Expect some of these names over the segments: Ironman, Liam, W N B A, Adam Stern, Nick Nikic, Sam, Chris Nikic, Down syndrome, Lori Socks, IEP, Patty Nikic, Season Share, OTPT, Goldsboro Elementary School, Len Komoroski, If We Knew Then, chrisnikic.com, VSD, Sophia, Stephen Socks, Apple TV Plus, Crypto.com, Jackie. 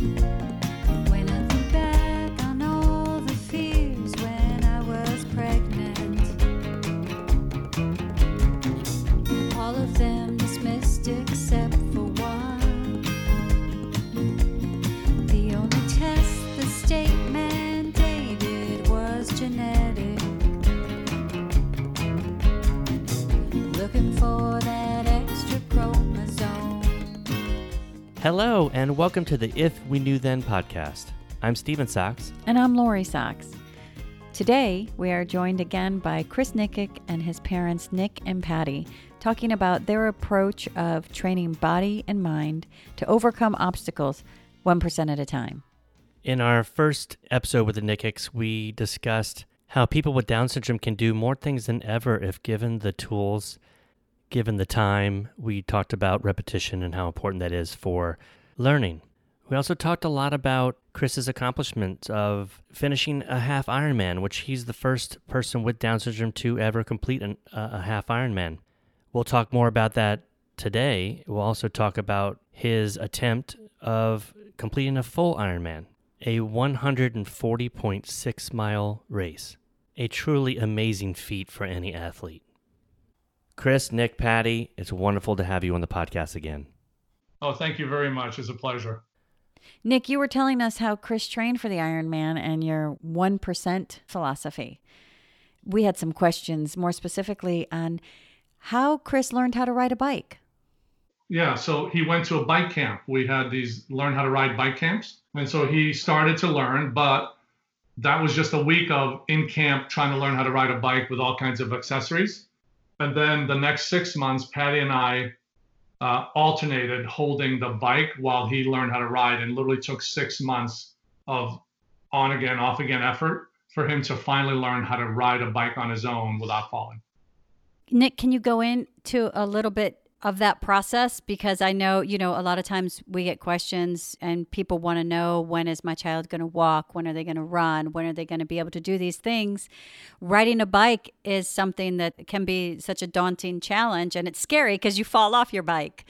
When I look back on all the fears when I was pregnant, all of them dismissed except for one. The only test the state mandated was genetic. Looking for that extra chromosome. Hello, and welcome to the If We Knew Then podcast. I'm Stephen Socks. And I'm Lori Socks. Today, we are joined again by Chris Nikic and his parents, Nick and Patty, talking about their approach of training body and mind to overcome obstacles 1% at a time. In our first episode with the Nikics, we discussed how people with Down syndrome can do more things than ever if given the tools, given the time. We talked about repetition and how important that is for learning. We also talked a lot about Chris's accomplishment of finishing a half Ironman, which he's the first person with Down syndrome to ever complete a half Ironman. We'll talk more about that today. We'll also talk about his attempt of completing a full Ironman, a 140.6-mile race, a truly amazing feat for any athlete. Chris, Nick, Patty, it's wonderful to have you on the podcast again. Oh, thank you very much. It's a pleasure. Nick, you were telling us how Chris trained for the Ironman and your 1% philosophy. We had some questions more specifically on how Chris learned how to ride a bike. Yeah, so he went to a bike camp. We had these learn how to ride bike camps. And so he started to learn, but that was just a week of in camp trying to learn how to ride a bike with all kinds of accessories. And then the next 6 months, Patty and I alternated holding the bike while he learned how to ride, and literally took 6 months of on again, off again effort for him to finally learn how to ride a bike on his own without falling. Nick, can you go into a little bit of that process? Because I know, you know, a lot of times we get questions and people want to know, when is my child going to walk? When are they going to run? When are they going to be able to do these things? Riding a bike is something that can be such a daunting challenge, and it's scary because you fall off your bike.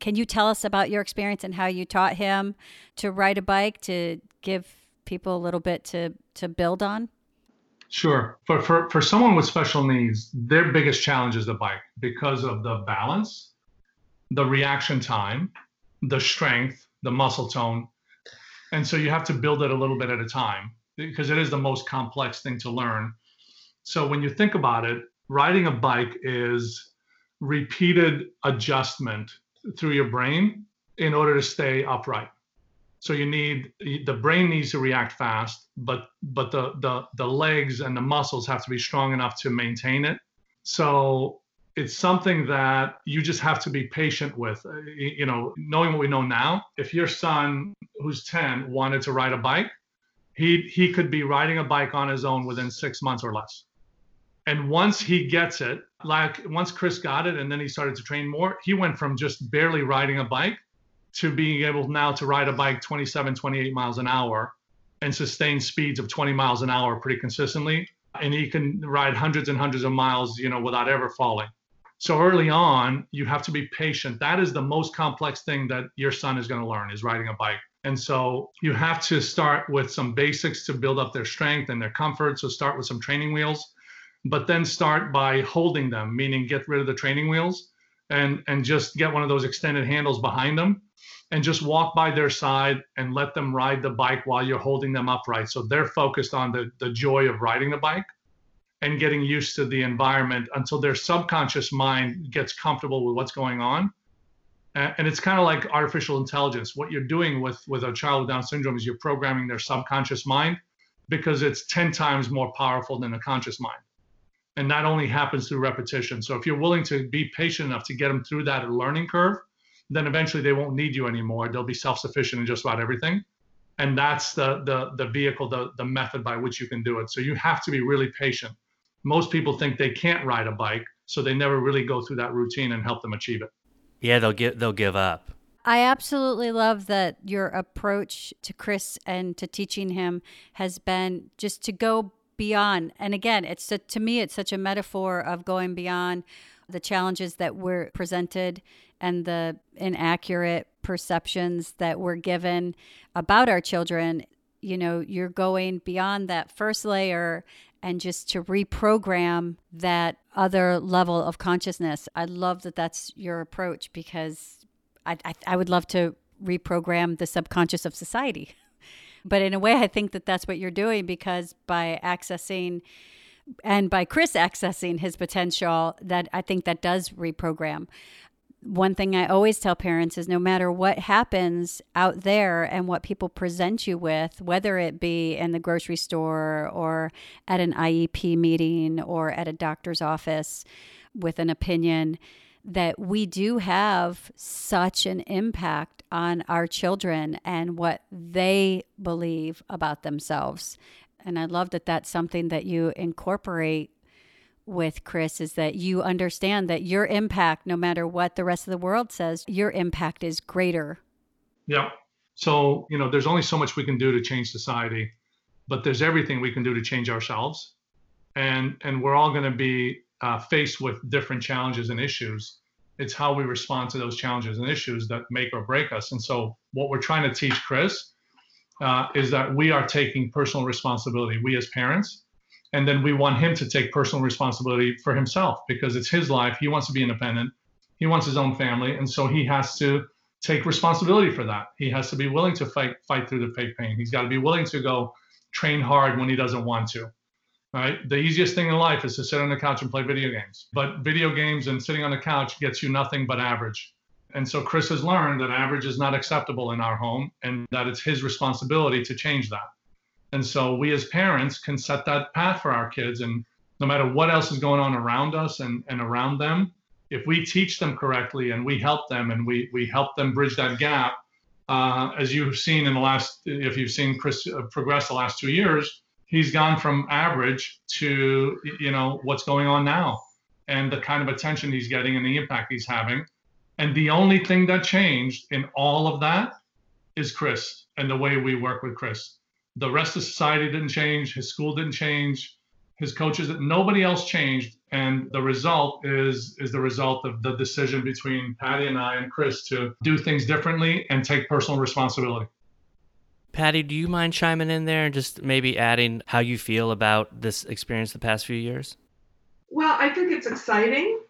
Can you tell us about your experience and how you taught him to ride a bike, to give people a little bit to build on? Sure. For someone with special needs, their biggest challenge is the bike because of the balance, the reaction time, the strength, the muscle tone. And so you have to build it a little bit at a time because it is the most complex thing to learn. So when you think about it, riding a bike is repeated adjustment through your brain in order to stay upright. So you need, the brain needs to react fast, but the legs and the muscles have to be strong enough to maintain it. So it's something that you just have to be patient with. You know, knowing what we know now, if your son, who's 10, wanted to ride a bike, he could be riding a bike on his own within 6 months or less. And once he gets it, like once Chris got it and then he started to train more, he went from just barely riding a bike to being able now to ride a bike 27, 28 miles an hour and sustain speeds of 20 miles an hour pretty consistently. And he can ride hundreds and hundreds of miles, you know, without ever falling. So early on, you have to be patient. That is the most complex thing that your son is going to learn, is riding a bike. And so you have to start with some basics to build up their strength and their comfort. So start with some training wheels, but then start by holding them, meaning get rid of the training wheels and just get one of those extended handles behind them and just walk by their side and let them ride the bike while you're holding them upright. So they're focused on the joy of riding the bike and getting used to the environment until their subconscious mind gets comfortable with what's going on. And it's kind of like artificial intelligence. What you're doing with a child with Down syndrome is you're programming their subconscious mind because it's 10 times more powerful than the conscious mind. And that only happens through repetition. So if you're willing to be patient enough to get them through that learning curve, then eventually they won't need you anymore. They'll be self-sufficient in just about everything. And that's the vehicle, the method by which you can do it. So you have to be really patient. Most people think they can't ride a bike, so they never really go through that routine and help them achieve it. Yeah, they'll give up. I absolutely love that your approach to Chris and to teaching him has been just to go beyond. And again, to me, it's such a metaphor of going beyond the challenges that were presented and the inaccurate perceptions that were given about our children, you know, you're going beyond that first layer and just to reprogram that other level of consciousness. I love that that's your approach, because I would love to reprogram the subconscious of society. But in a way, I think that that's what you're doing, because by accessing and by Chris accessing his potential, that I think that does reprogram. One thing I always tell parents is no matter what happens out there and what people present you with, whether it be in the grocery store or at an IEP meeting or at a doctor's office with an opinion, that we do have such an impact on our children and what they believe about themselves. And I love that that's something that you incorporate with Chris, is that you understand that your impact, no matter what the rest of the world says, your impact is greater. Yeah. So, you know, there's only so much we can do to change society, but there's everything we can do to change ourselves. And we're all going to be faced with different challenges and issues. It's how we respond to those challenges and issues that make or break us. And so what we're trying to teach Chris is that we are taking personal responsibility, we as parents. And then we want him to take personal responsibility for himself, because it's his life. He wants to be independent. He wants his own family. And so he has to take responsibility for that. He has to be willing to fight through the fake pain. He's got to be willing to go train hard when he doesn't want to. All right. The easiest thing in life is to sit on the couch and play video games. But video games and sitting on the couch gets you nothing but average. And so Chris has learned that average is not acceptable in our home, and that it's his responsibility to change that. And so we as parents can set that path for our kids. And no matter what else is going on around us and around them, if we teach them correctly and we help them and we help them bridge that gap, as you've seen in the last, if you've seen Chris progress the last 2 years, he's gone from average to, you know, what's going on now and the kind of attention he's getting and the impact he's having. And the only thing that changed in all of that is Chris and the way we work with Chris. The rest of society didn't change. His school didn't change. His coaches, nobody else changed. And the result is the result of the decision between Patty and I and Chris to do things differently and take personal responsibility. Patty, do you mind chiming in there and just maybe adding how you feel about this experience the past few years? Well, I think it's exciting.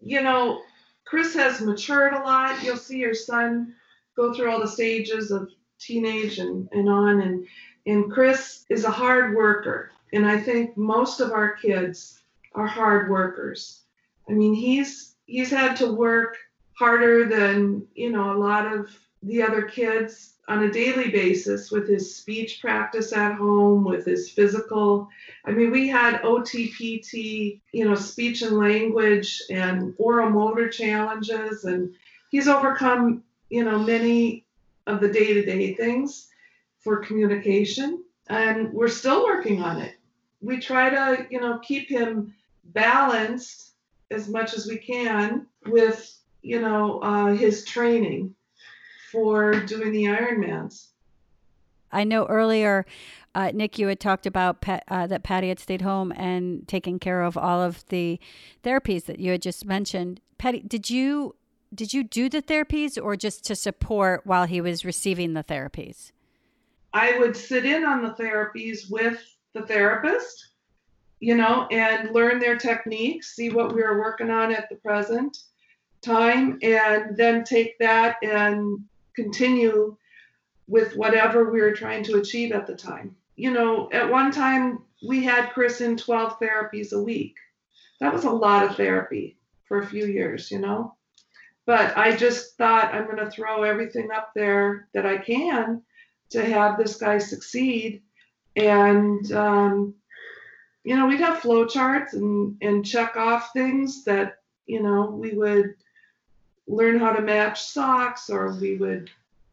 You know, Chris has matured a lot. You'll see your son go through all the stages of teenage and on. And Chris is a hard worker. And I think most of our kids are hard workers. I mean, he's had to work harder than, you know, a lot of the other kids on a daily basis with his speech practice at home, with his physical. I mean, we had OTPT, you know, speech and language and oral motor challenges. And he's overcome, you know, many of the day-to-day things for communication, and we're still working on it. We try to, you know, keep him balanced as much as we can with, you know, his training for doing the Ironmans. I know earlier, Nick, you had talked about that Patty had stayed home and taken care of all of the therapies that you had just mentioned. Patty, did you do the therapies or just to support while he was receiving the therapies? I would sit in on the therapies with the therapist, you know, and learn their techniques, see what we were working on at the present time, and then take that and continue with whatever we were trying to achieve at the time. You know, at one time we had Chris in 12 therapies a week. That was a lot of therapy for a few years, you know, but I just thought I'm going to throw everything up there that I can to have this guy succeed. And, you know, we'd have flowcharts and check off things that, you know, we would learn how to match socks, or we would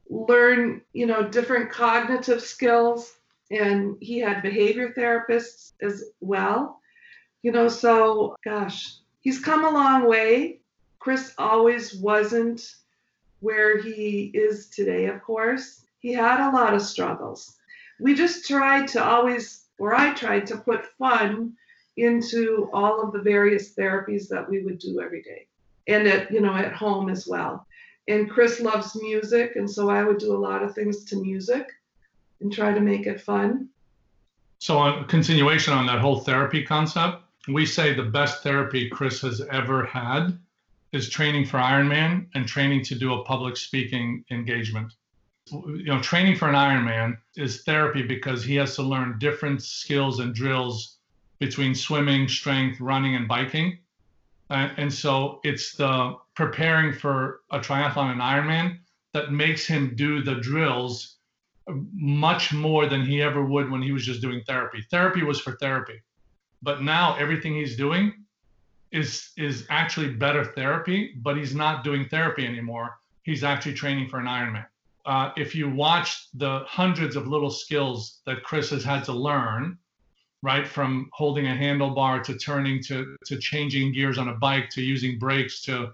learn, you know, different cognitive skills. And he had behavior therapists as well. You know, so, gosh, he's come a long way. Chris always wasn't where he is today, of course. He had a lot of struggles. We just tried to always, or I tried to put fun into all of the various therapies that we would do every day, and at, you know, at home as well. And Chris loves music, and so I would do a lot of things to music and try to make it fun. So on continuation on that whole therapy concept, we say the best therapy Chris has ever had is training for Ironman and training to do a public speaking engagement. You know, training for an Ironman is therapy because he has to learn different skills and drills between swimming, strength, running, and biking. And so it's the preparing for a triathlon and Ironman that makes him do the drills much more than he ever would when he was just doing therapy. Therapy was for therapy, but now everything he's doing is actually better therapy, but he's not doing therapy anymore. He's actually training for an Ironman. If you watch the hundreds of little skills that Chris has had to learn, right, from holding a handlebar to turning to changing gears on a bike to using brakes to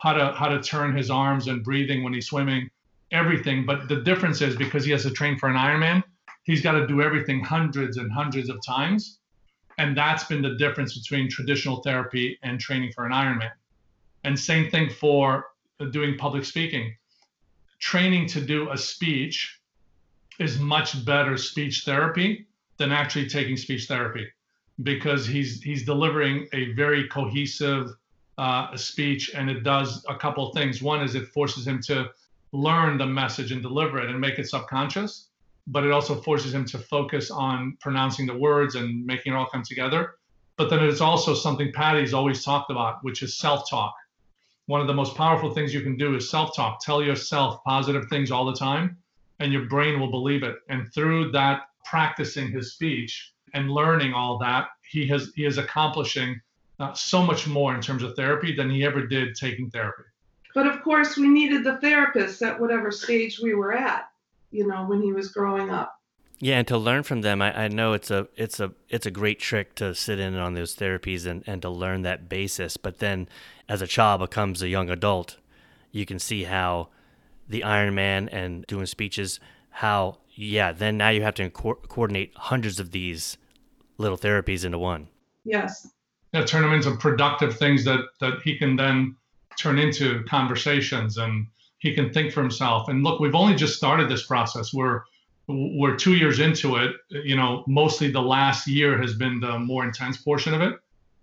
how to turn his arms and breathing when he's swimming, everything. But the difference is because he has to train for an Ironman, he's got to do everything hundreds and hundreds of times. And that's been the difference between traditional therapy and training for an Ironman. And same thing for doing public speaking. Training to do a speech is much better speech therapy than actually taking speech therapy, because he's delivering a very cohesive speech, and it does a couple of things. One is it forces him to learn the message and deliver it and make it subconscious, but it also forces him to focus on pronouncing the words and making it all come together. But then it's also something Patty's always talked about, which is self-talk. One of the most powerful things you can do is self-talk. Tell yourself positive things all the time, and your brain will believe it. And through that, practicing his speech and learning all that, he is accomplishing so much more in terms of therapy than he ever did taking therapy. But of course, we needed the therapists at whatever stage we were at, you know, when he was growing up. Yeah, and to learn from them, I know it's a great trick to sit in on those therapies and to learn that basis. But then, as a child becomes a young adult, you can see how the Ironman and doing speeches, how then now you have to coordinate hundreds of these little therapies into one. Yes. Yeah, turn them into productive things that he can then turn into conversations, and he can think for himself. And look, we've only just started this process. We're 2 years into it. You know, mostly the last year has been the more intense portion of it.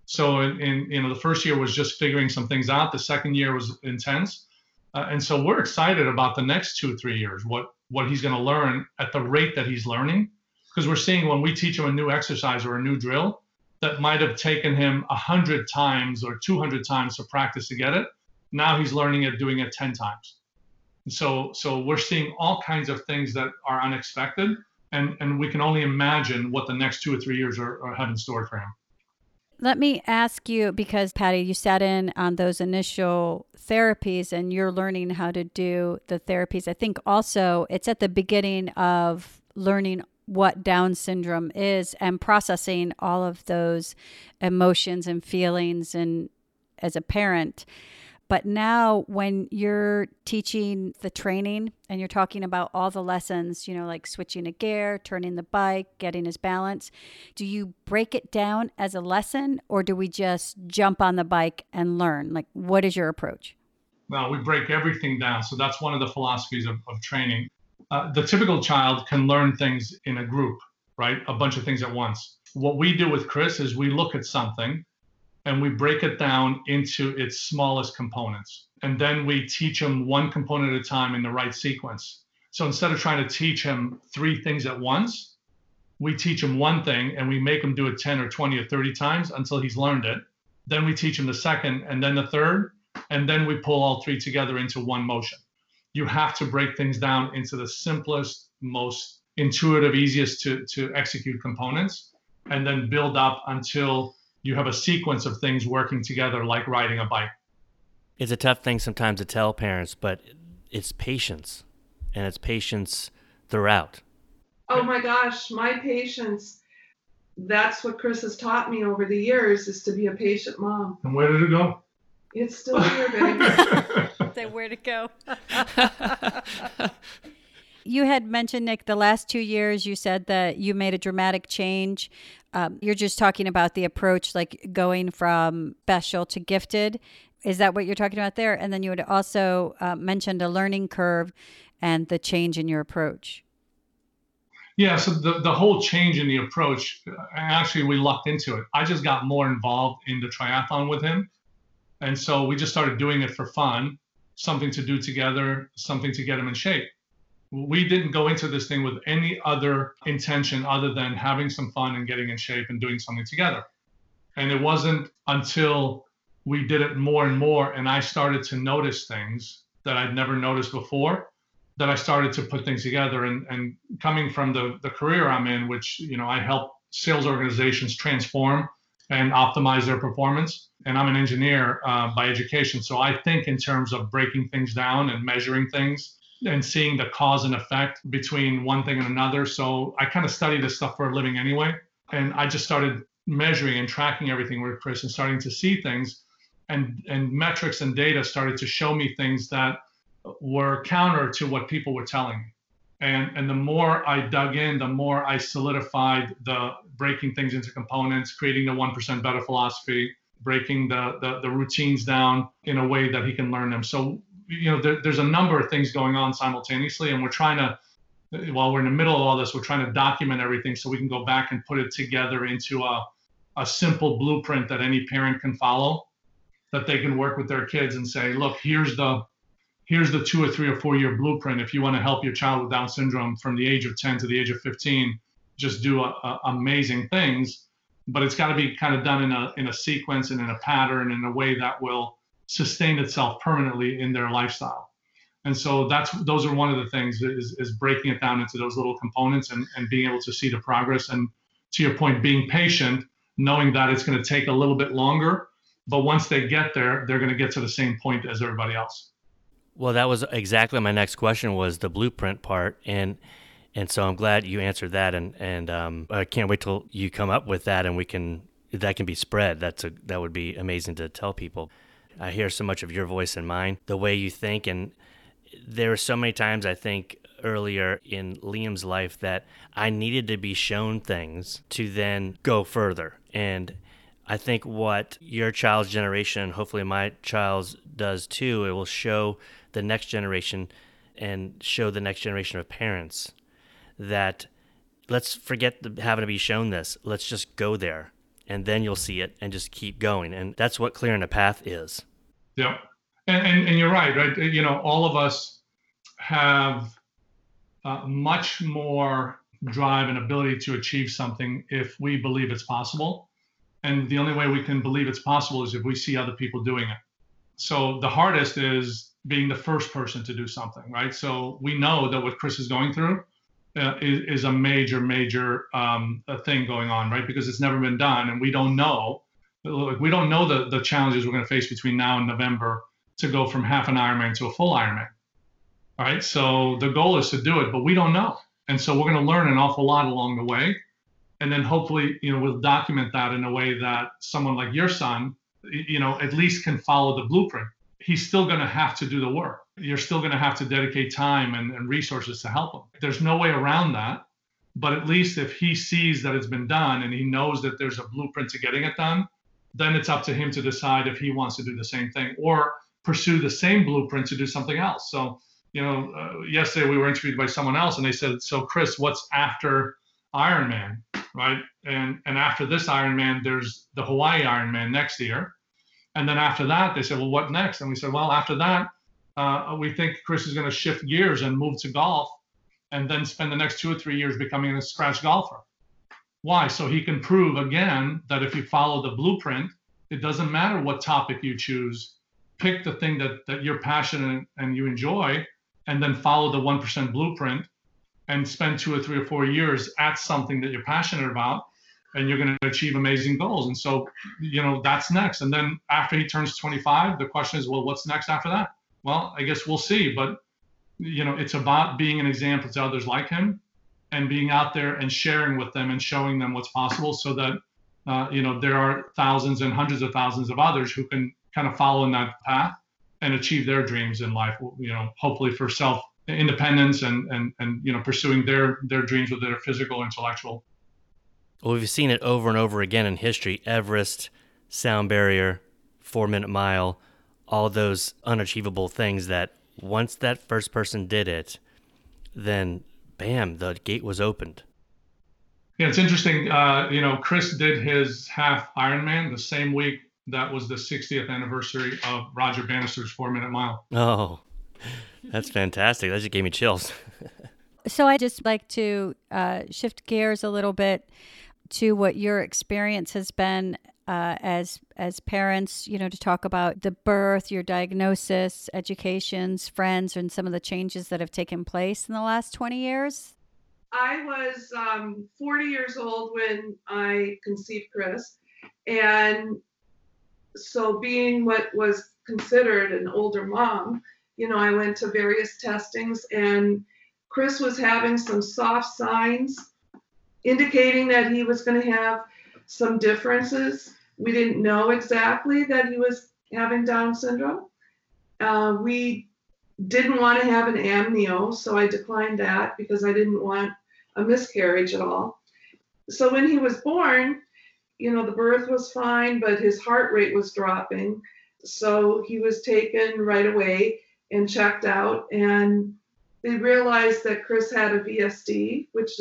So in you know, the first year was just figuring some things out. The second year was intense. And so we're excited about the next 2 or 3 years, what he's going to learn at the rate that he's learning. Because we're seeing when we teach him a new exercise or a new drill that might have taken him 100 times or 200 times to practice to get it. Now he's learning it, doing it 10 times. And so we're seeing all kinds of things that are unexpected. And we can only imagine what the next 2 or 3 years are having stored for him. Let me ask you, because Patty, you sat in on those initial therapies and you're learning how to do the therapies. I think also it's at the beginning of learning what Down syndrome is and processing all of those emotions and feelings and as a parent. But now when you're teaching the training and you're talking about all the lessons, you know, like switching a gear, turning the bike, getting his balance, do you break it down as a lesson, or do we just jump on the bike and learn? Like, what is your approach? Well, we break everything down. So that's one of the philosophies of training. The typical child can learn things in a group, right? A bunch of things at once. What we do with Chris is we look at something and we break it down into its smallest components. And then we teach him one component at a time in the right sequence. So instead of trying to teach him three things at once, we teach him one thing and we make him do it 10 or 20 or 30 times until he's learned it. Then we teach him the second and then the third, and then we pull all three together into one motion. You have to break things down into the simplest, most intuitive, easiest to execute components, and then build up until you have a sequence of things working together, like riding a bike. It's a tough thing sometimes to tell parents, but it's patience, and it's patience throughout. Oh my gosh, my patience. That's what Chris has taught me over the years, is to be a patient mom. And where did it go? It's still here, baby. Then where'd it go? You had mentioned, Nick, the last 2 years you said that you made a dramatic change You're just talking about the approach, like going from special to gifted. Is that what you're talking about there? And then you had also mentioned a learning curve and the change in your approach. Yeah, so the whole change in the approach, actually, we lucked into it. I just got more involved in the triathlon with him. And so we just started doing it for fun, something to do together, something to get him in shape. We didn't go into this thing with any other intention other than having some fun and getting in shape and doing something together. And it wasn't until we did it more and more and I started to notice things that I'd never noticed before, that I started to put things together. And coming from the career I'm in, which, you know, I help sales organizations transform and optimize their performance. And I'm an engineer by education. So I think in terms of breaking things down and measuring things and seeing the cause and effect between one thing and another. So I kind of study this stuff for a living anyway. And I just started measuring and tracking everything with Chris and starting to see things. And metrics and data started to show me things that were counter to what people were telling me. And the more I dug in, the more I solidified the breaking things into components, creating the 1% better philosophy, breaking the routines down in a way that he can learn them. So, you know, there's a number of things going on simultaneously. And we're trying to, while we're in the middle of all this, we're trying to document everything so we can go back and put it together into a simple blueprint that any parent can follow, that they can work with their kids and say, look, here's the 2 or 3 or 4 year blueprint. If you want to help your child with Down syndrome from the age of 10 to the age of 15, just do amazing things. But it's got to be kind of done in a sequence and in a pattern in a way that will sustain itself permanently in their lifestyle. And so those are one of the things is breaking it down into those little components and being able to see the progress. And to your point, being patient, knowing that it's going to take a little bit longer, but once they get there, they're going to get to the same point as everybody else. Well, that was exactly my next question, was the blueprint part. And so I'm glad you answered that. And I can't wait till you come up with that and that can be spread. That would be amazing to tell people. I hear so much of your voice and mine, the way you think. And there are so many times I think earlier in Liam's life that I needed to be shown things to then go further. And I think what your child's generation, hopefully my child's does too, it will show the next generation and show the next generation of parents that let's forget having to be shown this. Let's just go there, and then you'll see it and just keep going. And that's what clearing a path is. Yeah. And you're right? You know, all of us have much more drive and ability to achieve something if we believe it's possible. And the only way we can believe it's possible is if we see other people doing it. So the hardest is being the first person to do something, right? So we know that what Chris is going through is a major thing going on, right? Because it's never been done. And we don't know the challenges we're going to face between now and November to go from half an Ironman to a full Ironman, all right? So the goal is to do it, but we don't know. And so we're going to learn an awful lot along the way. And then hopefully, you know, we'll document that in a way that someone like your son, you know, at least can follow the blueprint. He's still going to have to do the work. You're still going to have to dedicate time and resources to help him. There's no way around that. But at least if he sees that it's been done and he knows that there's a blueprint to getting it done, then it's up to him to decide if he wants to do the same thing or pursue the same blueprint to do something else. So, you know, yesterday we were interviewed by someone else and they said, so Chris, what's after Ironman, right? And after this Ironman, there's the Hawaii Ironman next year. And then after that, they said, well, what next? And we said, well, after that, we think Chris is going to shift gears and move to golf and then spend the next 2 or 3 years becoming a scratch golfer. Why? So he can prove again that if you follow the blueprint, it doesn't matter what topic you choose, pick the thing that you're passionate and you enjoy, and then follow the 1% blueprint and spend 2 or 3 or 4 years at something that you're passionate about, and you're going to achieve amazing goals. And so, you know, that's next. And then after he turns 25, the question is, well, what's next after that? Well, I guess we'll see. But, you know, it's about being an example to others like him and being out there and sharing with them and showing them what's possible so that, you know, there are thousands and hundreds of thousands of others who can kind of follow in that path and achieve their dreams in life, you know, hopefully for self-independence and you know, pursuing their dreams with their physical, intellectual. Well, we've seen it over and over again in history. Everest, sound barrier, 4-minute mile, all those unachievable things that once that first person did it, then bam, the gate was opened. Yeah, it's interesting. Chris did his half Ironman the same week that was the 60th anniversary of Roger Bannister's 4-minute mile. Oh, that's fantastic. That just gave me chills. So I just like to shift gears a little bit to what your experience has been as parents, to talk about the birth, your diagnosis, educations, friends, and some of the changes that have taken place in the last 20 years. I was 40 years old when I conceived Chris. And so being what was considered an older mom, I went to various testings, and Chris was having some soft signs indicating that he was going to have some differences. We didn't know exactly that he was having Down syndrome. We didn't want to have an amnio, so I declined that because I didn't want a miscarriage at all. So when he was born, the birth was fine, but his heart rate was dropping. So he was taken right away and checked out. And they realized that Chris had a VSD, which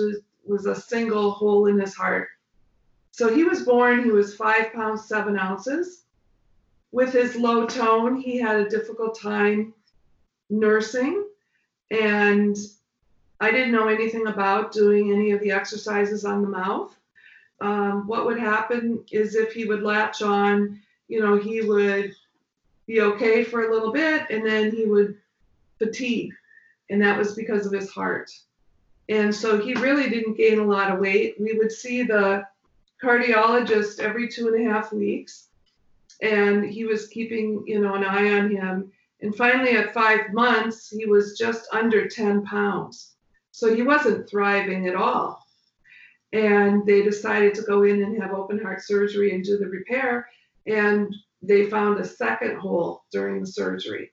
was a single hole in his heart. So he was born, he was 5 pounds, 7 ounces. With his low tone, he had a difficult time nursing. And I didn't know anything about doing any of the exercises on the mouth. What would happen is if he would latch on, he would be okay for a little bit, and then he would fatigue. And that was because of his heart. And so he really didn't gain a lot of weight. We would see the cardiologist every 2.5 weeks, and he was keeping an eye on him, and finally at 5 months he was just under 10 pounds, so he wasn't thriving at all. And they decided to go in and have open heart surgery and do the repair, and they found a second hole during the surgery,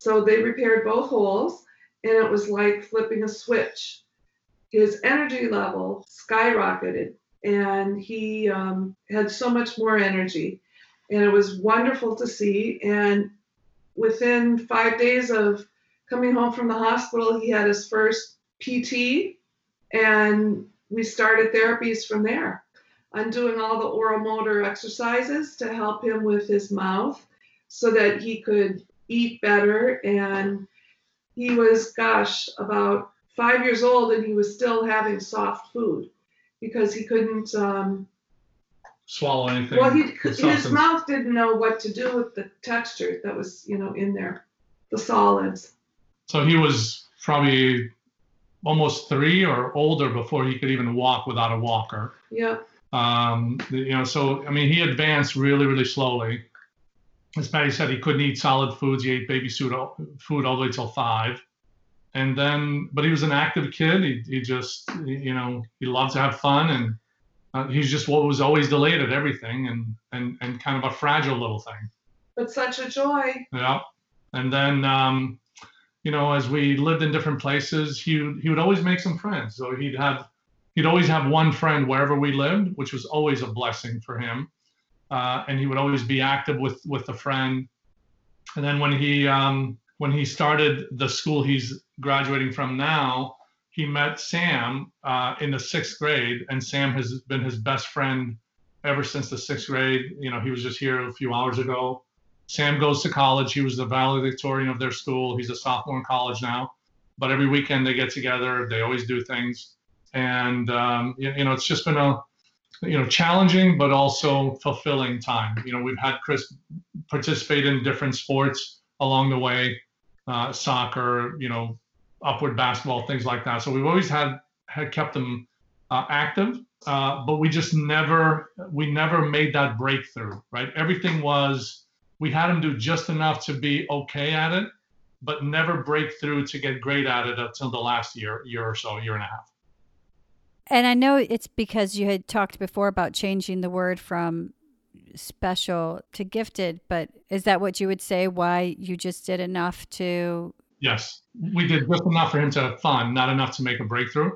so they repaired both holes, and it was like flipping a switch. His energy level skyrocketed, and he had so much more energy, and it was wonderful to see. And within 5 days of coming home from the hospital, he had his first PT, and we started therapies from there. I'm doing all the oral motor exercises to help him with his mouth so that he could eat better. And he was, about 5 years old, and he was still having soft food, because he couldn't swallow anything. Well, his mouth didn't know what to do with the texture that was, in there, the solids. So he was probably almost 3 or older before he could even walk without a walker. Yeah. He advanced really, really slowly. As Patty said, he couldn't eat solid foods. He ate baby food all the way till 5. And then, but he was an active kid. He just, he loved to have fun, and he's just what was always delayed at everything, and kind of a fragile little thing. But such a joy. Yeah. And then, as we lived in different places, he would always make some friends. So he'd always have one friend wherever we lived, which was always a blessing for him. And he would always be active with the friend. And then when he started the school he's graduating from now, he met Sam in the 6th grade, and Sam has been his best friend ever since the 6th grade. He was just here a few hours ago. Sam goes to college. He was the valedictorian of their school. He's a sophomore in college now, but every weekend they get together. They always do things. And, it's just been a, challenging, but also fulfilling time. We've had Chris participate in different sports along the way, soccer, upward basketball, things like that. So we've always had kept them active, but we never made that breakthrough, right? Everything was, we had him do just enough to be okay at it, but never break through to get great at it until the last year and a half. And I know it's because you had talked before about changing the word from special to gifted, but is that what you would say, why you just did enough to... Yes, we did just enough for him to have fun, not enough to make a breakthrough.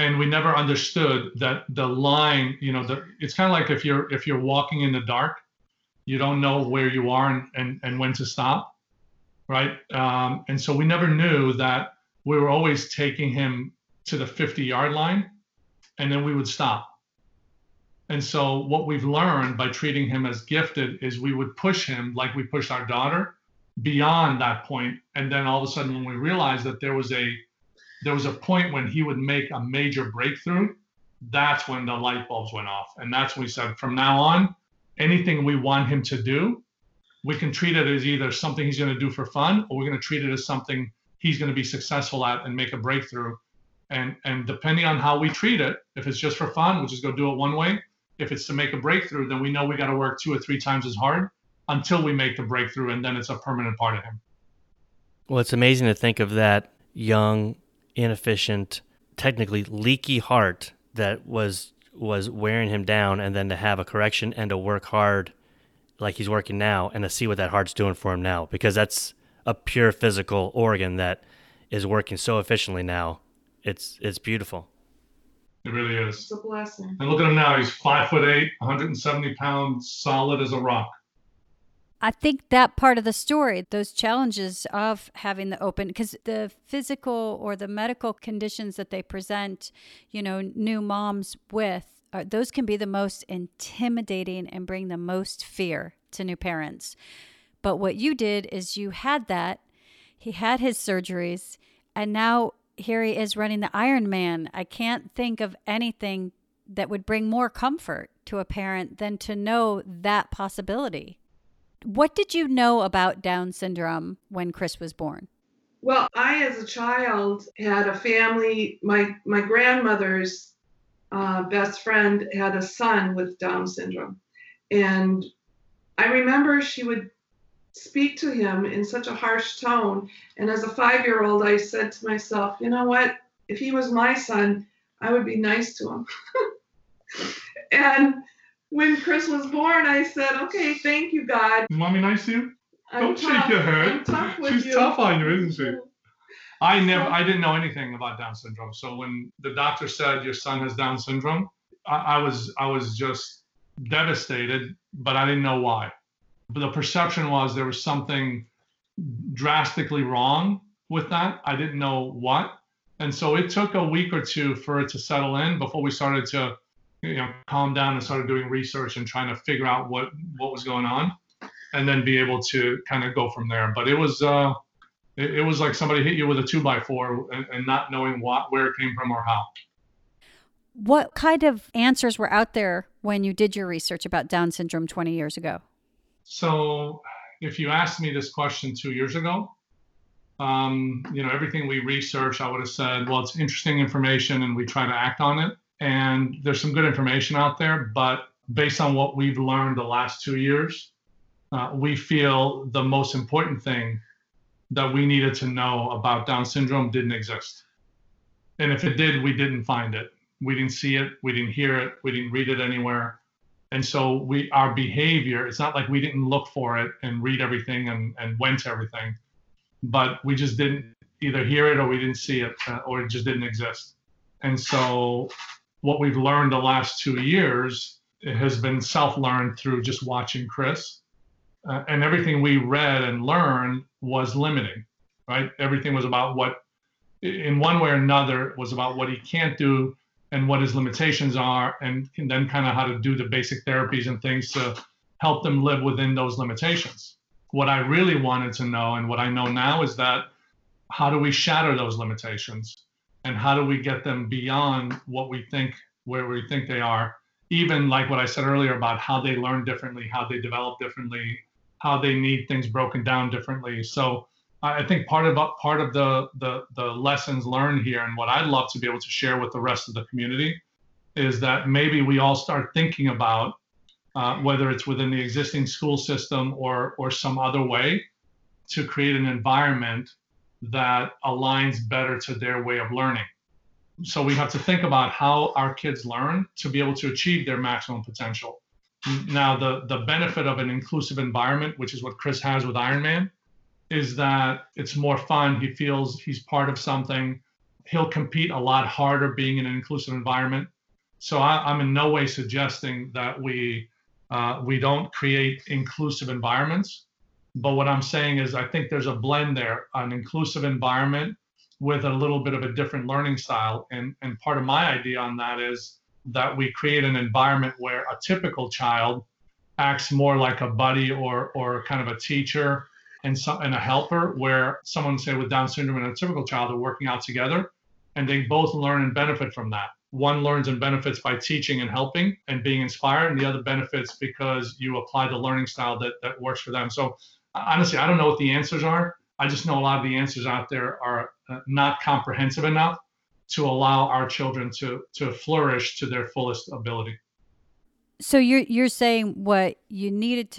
And we never understood that the line, you know, it's kind of like if you're walking in the dark, you don't know where you are and when to stop, right? And so we never knew that we were always taking him to the 50-yard line, and then we would stop. And so what we've learned by treating him as gifted is we would push him like we pushed our daughter beyond that point. And then all of a sudden, when we realized that there was a point when he would make a major breakthrough, that's when the light bulbs went off. And that's when we said, from now on, anything we want him to do, we can treat it as either something he's going to do for fun, or we're going to treat it as something he's going to be successful at and make a breakthrough. And depending on how we treat it, if it's just for fun, we'll just go do it one way. If it's to make a breakthrough, then we know we got to work 2 or 3 times as hard until we make the breakthrough, and then it's a permanent part of him. Well, it's amazing to think of that young, inefficient, technically leaky heart that was wearing him down, and then to have a correction and to work hard like he's working now, and to see what that heart's doing for him now, because that's a pure physical organ that is working so efficiently now. It's beautiful. It really is. It's a blessing. And look at him now. He's 5'8", 170 pounds, solid as a rock. I think that part of the story, those challenges of having the open, because the physical or the medical conditions that they present, you know, new moms with, those can be the most intimidating and bring the most fear to new parents. But what you did is you had that. He had his surgeries, and now here he is running the Ironman. I can't think of anything that would bring more comfort to a parent than to know that possibility. What did you know about Down syndrome when Chris was born? Well, I, as a child, had a family. My grandmother's best friend had a son with Down syndrome. And I remember she would speak to him in such a harsh tone. And as a 5-year-old, I said to myself, you know what? If he was my son, I would be nice to him. And when Chris was born, I said, okay, thank you, God. Is Mommy nice to you? Don't shake your head. She's tough on you, isn't she? I didn't know anything about Down syndrome. So when the doctor said your son has Down syndrome, I was just devastated, but I didn't know why. But the perception was there was something drastically wrong with that. I didn't know what. And so it took a week or two for it to settle in before we started to, you know, calm down and started doing research and trying to figure out what was going on, and then be able to kind of go from there. But it was like somebody hit you with a 2x4 and not knowing where it came from or how. What kind of answers were out there when you did your research about Down syndrome 20 years ago? So if you asked me this question 2 years ago, you know, everything we researched, I would have said, well, it's interesting information and we try to act on it. And there's some good information out there, but based on what we've learned the last 2 years, we feel the most important thing that we needed to know about Down syndrome didn't exist. And if it did, we didn't find it. We didn't see it. We didn't hear it. We didn't read it anywhere. And so our behavior, it's not like we didn't look for it and read everything and went to everything, but we just didn't either hear it or we didn't see it or it just didn't exist. And so what we've learned the last 2 years, it has been self-learned through just watching Chris. And everything we read and learned was limiting, right? Everything was about what, in one way or another, was about what he can't do and what his limitations are, and then kind of how to do the basic therapies and things to help them live within those limitations. What I really wanted to know, and what I know now, is that how do we shatter those limitations? And how do we get them beyond what we think, where we think they are? Even like what I said earlier about how they learn differently, how they develop differently, how they need things broken down differently. So I think part of the lessons learned here, and what I'd love to be able to share with the rest of the community, is that maybe we all start thinking about whether it's within the existing school system or some other way, to create an environment that aligns better to their way of learning. So we have to think about how our kids learn to be able to achieve their maximum potential. Now, the benefit of an inclusive environment, which is what Chris has with Ironman, is that it's more fun. He feels he's part of something. he'll compete a lot harder being in an inclusive environment. So I'm in no way suggesting that we don't create inclusive environments. But what I'm saying is I think there's a blend there, an inclusive environment with a little bit of a different learning style. And part of my idea on that is that we create an environment where a typical child acts more like a buddy or kind of a teacher and a helper, where someone, say, with Down syndrome and a typical child are working out together, and they both learn and benefit from that. One learns and benefits by teaching and helping and being inspired, and the other benefits because you apply the learning style that works for them. So honestly, I don't know what the answers are. I just know a lot of the answers out there are not comprehensive enough to allow our children to flourish to their fullest ability. So you're saying what you needed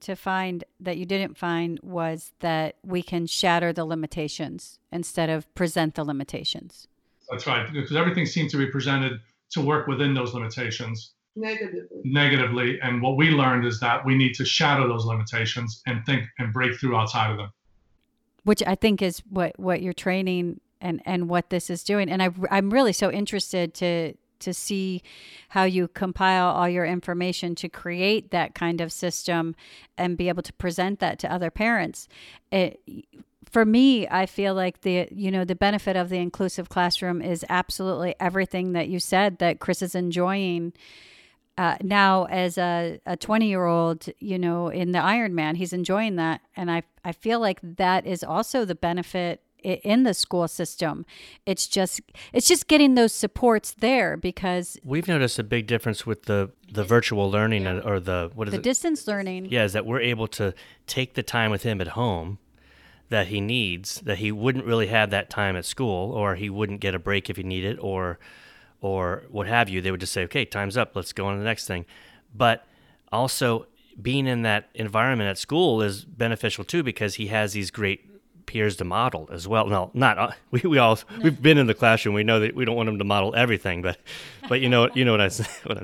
to find that you didn't find was that we can shatter the limitations instead of present the limitations. That's right, because everything seemed to be presented to work within those limitations. Negatively. And what we learned is that we need to shatter those limitations and think and break through outside of them. Which I think is what you're training and what this is doing. And I'm really so interested to see how you compile all your information to create that kind of system and be able to present that to other parents. For me, I feel like the benefit of the inclusive classroom is absolutely everything that you said that Chris is enjoying now as a 20-year-old, in the Ironman. He's enjoying that. And I feel like that is also the benefit in the school system. It's just getting those supports there, because we've noticed a big difference with the virtual learning or the distance learning. Yeah, is that we're able to take the time with him at home that he needs, that he wouldn't really have that time at school, or he wouldn't get a break if he needed, or what have you. They would just say, okay, time's up, let's go on to the next thing. But also being in that environment at school is beneficial too, because he has these great peers to model as well. No, not we've been in the classroom. We know that we don't want them to model everything, but you know what I'm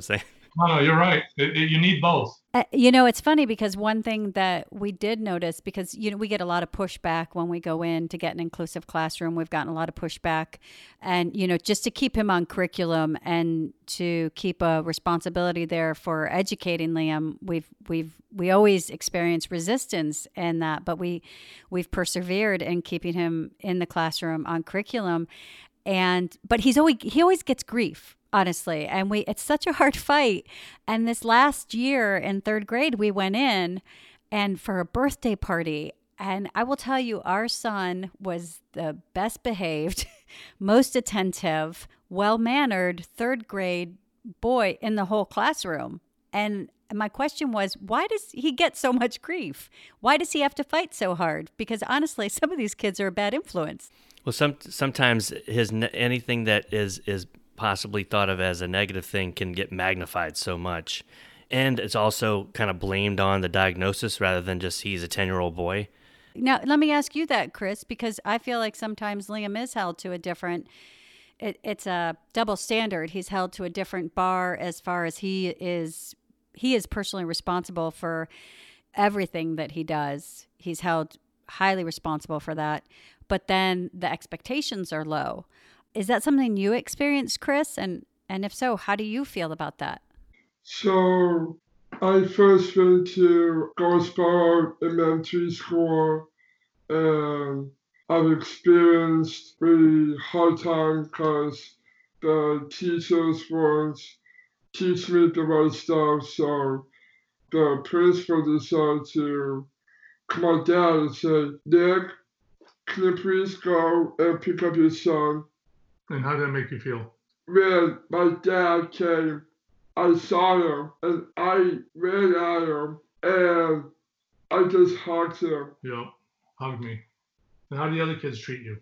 saying. No, you're right. You need both. It's funny because one thing that we did notice, because, we get a lot of pushback when we go in to get an inclusive classroom. We've gotten a lot of pushback and, just to keep him on curriculum and to keep a responsibility there for educating Liam, we always experience resistance in that, but we've persevered in keeping him in the classroom on curriculum. But he always gets grief. Honestly, and it's such a hard fight. And this last year in third grade, we went in and for a birthday party. And I will tell you, our son was the best behaved, most attentive, well-mannered third grade boy in the whole classroom. And my question was, why does he get so much grief? Why does he have to fight so hard? Because honestly, some of these kids are a bad influence. Well, sometimes anything that is possibly thought of as a negative thing can get magnified so much. And it's also kind of blamed on the diagnosis rather than just he's a 10-year-old boy. Now, let me ask you that, Chris, because I feel like sometimes Liam is held to a different, it's a double standard. He's held to a different bar as far as he is personally responsible for everything that he does. He's held highly responsible for that. But then the expectations are low. Is that something you experienced, Chris? And if so, how do you feel about that? So I first went to Goldsboro Elementary School, and I've experienced a really hard time because the teachers won't teach me the right stuff. So the principal decided to come out down and say, "Nick, can you please go and pick up your son?" And how did that make you feel? When my dad came, I saw him, and I ran at him, and I just hugged him. Yeah, hugged me. And how do the other kids treat you?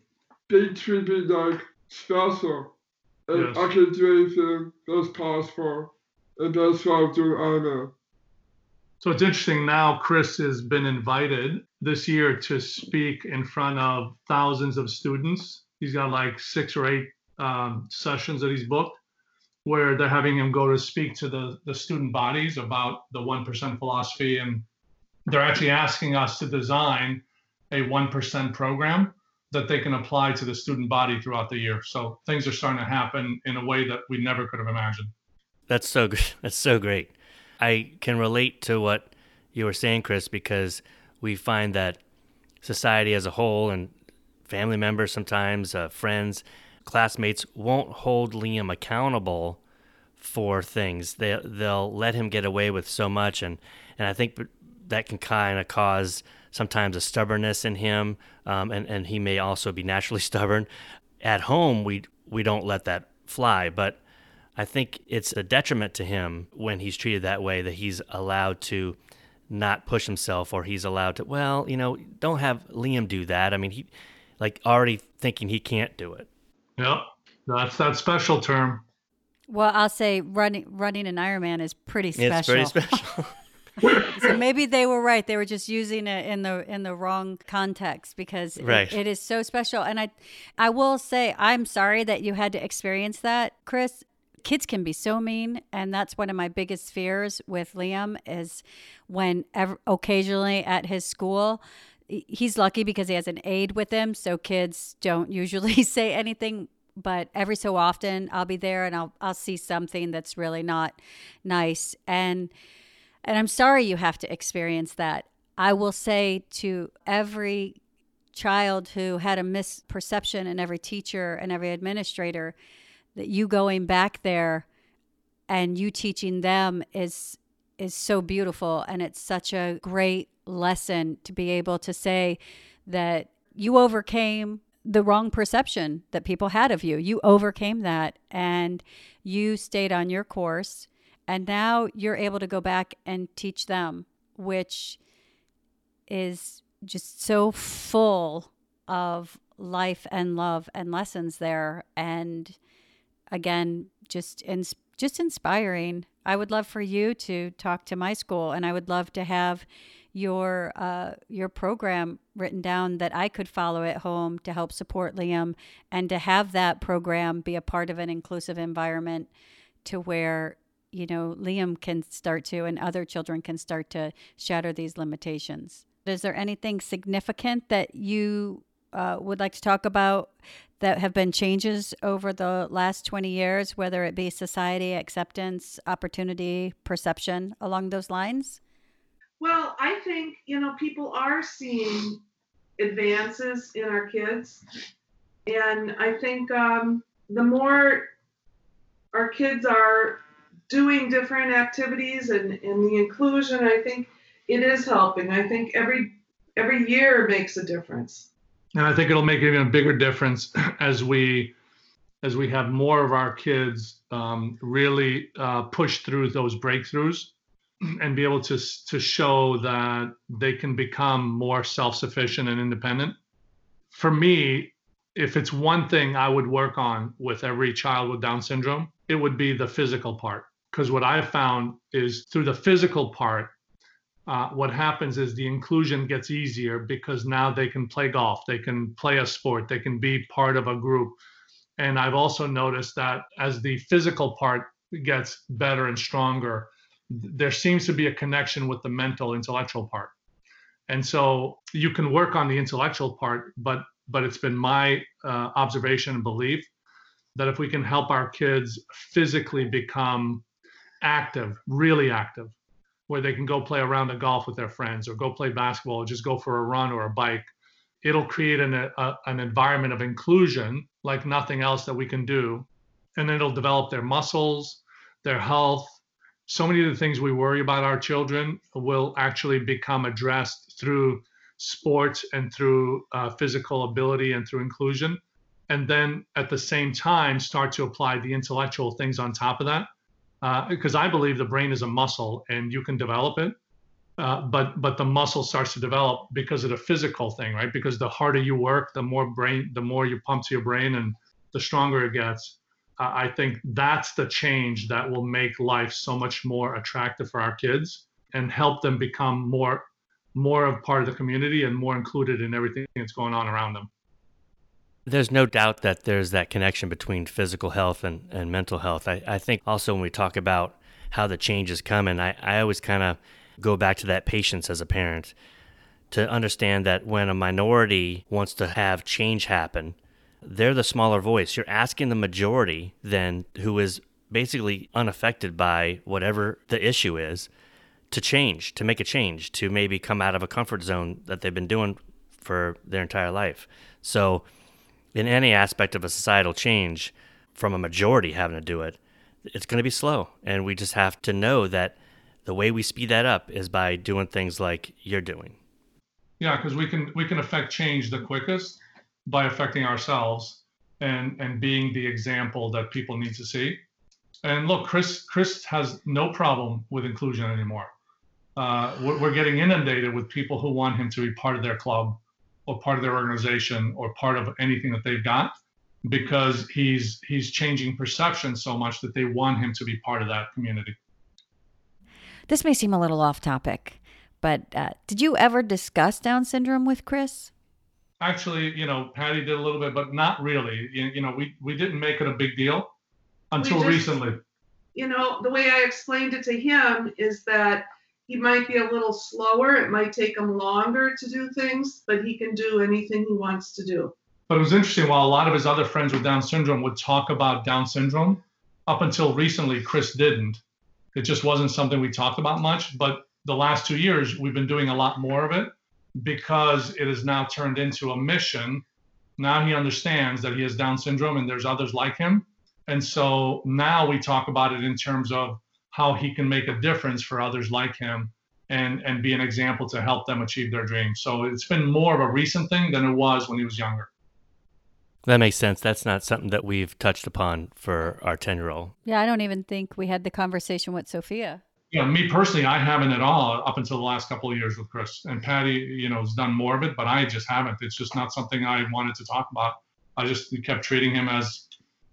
They treat me like special. And yes. I can do anything that's possible, and that's what I'm doing on it. So it's interesting now, Chris has been invited this year to speak in front of thousands of students. He's got like 6 or 8 sessions that he's booked where they're having him go to speak to the student bodies about the 1% philosophy. And they're actually asking us to design a 1% program that they can apply to the student body throughout the year. So things are starting to happen in a way that we never could have imagined. That's so good. That's so great. I can relate to what you were saying, Chris, because we find that society as a whole and family members sometimes, friends, classmates won't hold Liam accountable for things. They'll let him get away with so much. And I think that can kind of cause sometimes a stubbornness in him, and he may also be naturally stubborn. At home, we don't let that fly, but I think it's a detriment to him when he's treated that way, that he's allowed to not push himself, or he's allowed to, well, you know, don't have Liam do that. I mean, he like already thinking he can't do it. Yep, that's that special term. Well, I'll say running an Ironman is pretty special. It's pretty special. So maybe they were right. They were just using it in the wrong context, because it is so special. And I will say, I'm sorry that you had to experience that, Chris. Kids can be so mean, and that's one of my biggest fears with Liam is when occasionally at his school, he's lucky because he has an aide with him, so kids don't usually say anything. But every so often, I'll be there and I'll see something that's really not nice, and I'm sorry you have to experience that. I will say to every child who had a misperception, and every teacher and every administrator, that you going back there and you teaching them is so beautiful. And it's such a great lesson to be able to say that you overcame the wrong perception that people had of you. You overcame that and you stayed on your course. And now you're able to go back and teach them, which is just so full of life and love and lessons there. And again, just inspiring. I would love for you to talk to my school, and I would love to have your program written down that I could follow at home to help support Liam, and to have that program be a part of an inclusive environment to where, you know, Liam can start to, and other children can start to shatter these limitations. Is there anything significant that you would like to talk about that have been changes over the last 20 years, whether it be society, acceptance, opportunity, perception, along those lines? Well, I think, you know, people are seeing advances in our kids. And I think the more our kids are doing different activities and the inclusion, I think it is helping. I think every year makes a difference. And I think it'll make an even bigger difference as we have more of our kids really push through those breakthroughs and be able to show that they can become more self-sufficient and independent. For me, if it's one thing I would work on with every child with Down syndrome, it would be the physical part. Because what I've found is through the physical part, what happens is the inclusion gets easier, because now they can play golf, they can play a sport, they can be part of a group. And I've also noticed that as the physical part gets better and stronger, there seems to be a connection with the mental, intellectual part. And so you can work on the intellectual part, but it's been my observation and belief that if we can help our kids physically become active, really active, where they can go play a round of golf with their friends, or go play basketball, or just go for a run or a bike, it'll create an environment of inclusion like nothing else that we can do. And then it'll develop their muscles, their health. So many of the things we worry about our children will actually become addressed through sports and through physical ability and through inclusion. And then at the same time, start to apply the intellectual things on top of that. Because I believe the brain is a muscle and you can develop it, but the muscle starts to develop because of the physical thing, right? Because the harder you work, the more you pump to your brain, and the stronger it gets. I think that's the change that will make life so much more attractive for our kids and help them become more of part of the community and more included in everything that's going on around them. There's no doubt that there's that connection between physical health and mental health. I think also when we talk about how the change is coming, I always kind of go back to that patience as a parent. to understand that when a minority wants to have change happen, they're the smaller voice. You're asking the majority then, who is basically unaffected by whatever the issue is, to change, to make a change, to maybe come out of a comfort zone that they've been doing for their entire life. So in any aspect of a societal change, from a majority having to do it, it's going to be slow. And we just have to know that the way we speed that up is by doing things like you're doing. Yeah, because we can affect change the quickest by affecting ourselves and being the example that people need to see. And look, Chris has no problem with inclusion anymore. We're getting inundated with people who want him to be part of their club or part of their organization or part of anything that they've got, because he's changing perception so much that they want him to be part of that community. This may seem a little off topic, but did you ever discuss Down syndrome with Chris? Actually, Patty did a little bit, but not really. We didn't make it a big deal until recently. The way I explained it to him is that he might be a little slower. It might take him longer to do things, but he can do anything he wants to do. But it was interesting, while a lot of his other friends with Down syndrome would talk about Down syndrome, up until recently, Chris didn't. It just wasn't something we talked about much. But the last 2 years, we've been doing a lot more of it because it has now turned into a mission. Now he understands that he has Down syndrome and there's others like him. And so now we talk about it in terms of how he can make a difference for others like him and be an example to help them achieve their dreams. So it's been more of a recent thing than it was when he was younger. That makes sense. That's not something that we've touched upon for our 10-year-old. Yeah, I don't even think we had the conversation with Sophia. Yeah, me personally, I haven't at all up until the last couple of years with Chris. And Patty, has done more of it, but I just haven't. It's just not something I wanted to talk about. I just kept treating him as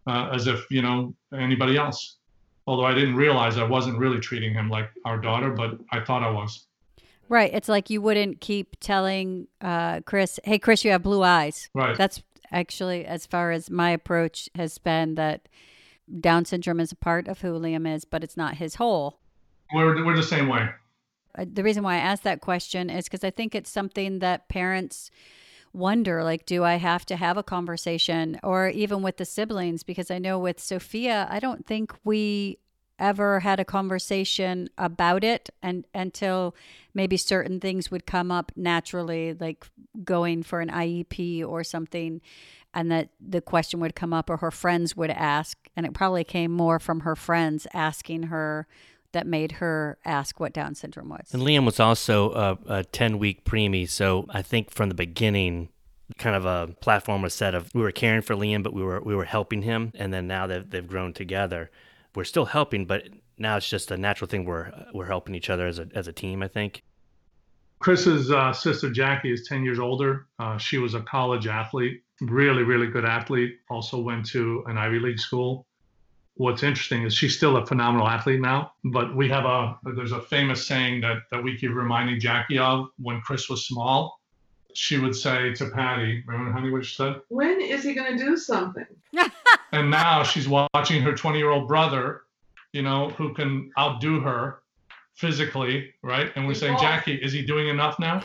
if, anybody else. Although I didn't realize I wasn't really treating him like our daughter, but I thought I was. Right. It's like you wouldn't keep telling Chris, hey, Chris, you have blue eyes. Right. That's actually, as far as my approach has been, that Down syndrome is a part of who Liam is, but it's not his whole. We're the same way. The reason why I asked that question is because I think it's something that parents wonder, like, do I have to have a conversation, or even with the siblings? Because I know with Sophia, I don't think we ever had a conversation about it, and until maybe certain things would come up naturally, like going for an IEP or something, and that the question would come up or her friends would ask, and it probably came more from her friends asking her that made her ask what Down syndrome was. And Liam was also a 10-week preemie, so I think from the beginning, kind of a platform was set of we were caring for Liam, but we were helping him, and then now that they've grown together, we're still helping, but now it's just a natural thing. We're helping each other as a team, I think. Chris's sister, Jackie, is 10 years older. She was a college athlete, really, really good athlete, also went to an Ivy League school. What's interesting is she's still a phenomenal athlete now, but we have there's a famous saying that we keep reminding Jackie of when Chris was small. She would say to Patty, remember, honey, what she said? When is he going to do something? And now she's watching her 20-year-old brother, who can outdo her physically, right? And we're saying, Jackie, is he doing enough now?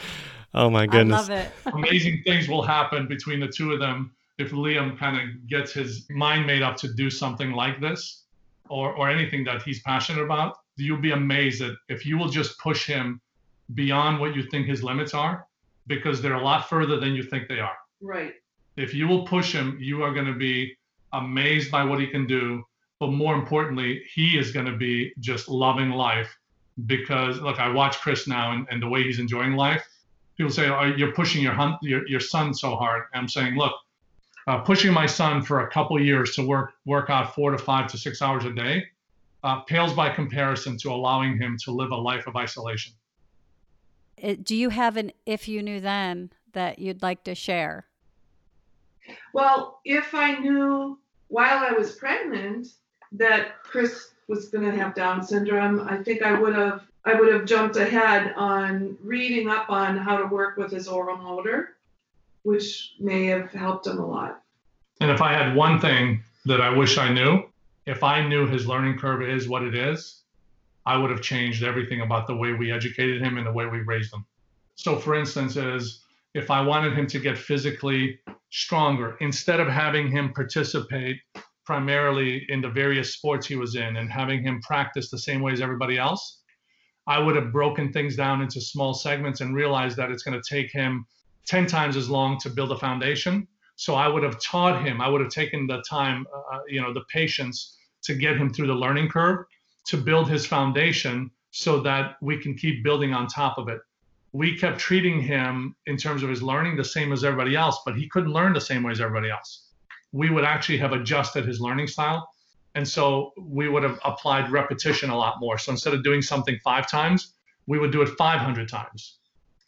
Oh, my goodness. I love it. Amazing things will happen between the two of them if Liam kind of gets his mind made up to do something like this or anything that he's passionate about. You'll be amazed that if you will just push him beyond what you think his limits are, because they're a lot further than you think they are. Right. If you will push him, you are going to be amazed by what he can do. But more importantly, he is going to be just loving life, because, look, I watch Chris now and the way he's enjoying life. People say, oh, you're pushing your son so hard. And I'm saying, look, pushing my son for a couple years to work out 4 to 5 to 6 hours a day pales by comparison to allowing him to live a life of isolation. Do you have an If You Knew Then that you'd like to share? Well, if I knew while I was pregnant that Chris was going to have Down syndrome, I think I would have jumped ahead on reading up on how to work with his oral motor, which may have helped him a lot. And if I had one thing that I wish I knew, if I knew his learning curve is what it is, I would have changed everything about the way we educated him and the way we raised him. So for instance, is if I wanted him to get physically stronger, instead of having him participate primarily in the various sports he was in and having him practice the same way as everybody else, I would have broken things down into small segments and realized that it's going to take him 10 times as long to build a foundation. So I would have taught him, I would have taken the time, the patience to get him through the learning curve, to build his foundation so that we can keep building on top of it. We kept treating him in terms of his learning the same as everybody else, but he couldn't learn the same way as everybody else. We would actually have adjusted his learning style. And so we would have applied repetition a lot more. So instead of doing something 5 times, we would do it 500 times.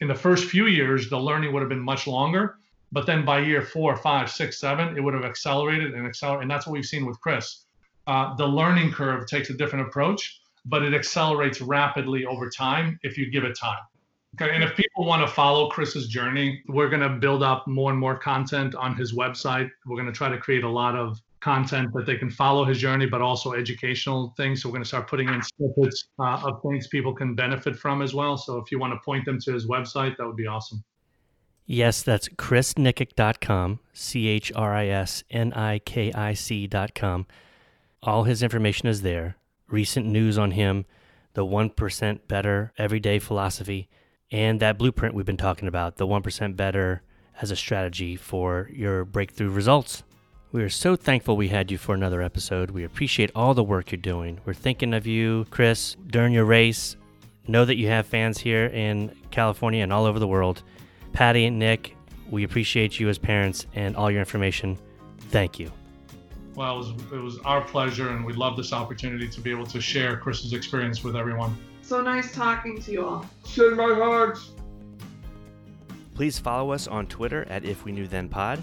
In the first few years, the learning would have been much longer, but then by year 4, 5, 6, 7, it would have accelerated and accelerated. And that's what we've seen with Chris. The learning curve takes a different approach, but it accelerates rapidly over time if you give it time. Okay, and if people want to follow Chris's journey, we're going to build up more and more content on his website. We're going to try to create a lot of content that they can follow his journey, but also educational things. So we're going to start putting in snippets of things people can benefit from as well. So if you want to point them to his website, that would be awesome. Yes, that's chrisnikic.com, chrisnikic.com. All his information is there. Recent news on him, the 1% better everyday philosophy, and that blueprint we've been talking about, the 1% better as a strategy for your breakthrough results. We are so thankful we had you for another episode. We appreciate all the work you're doing. We're thinking of you, Chris, during your race. Know that you have fans here in California and all over the world. Patty and Nick, we appreciate you as parents and all your information. Thank you. Well, it was our pleasure, and we love this opportunity to be able to share Chris's experience with everyone. So nice talking to you all. Send my hugs. Please follow us on Twitter at If We Knew Then Pod,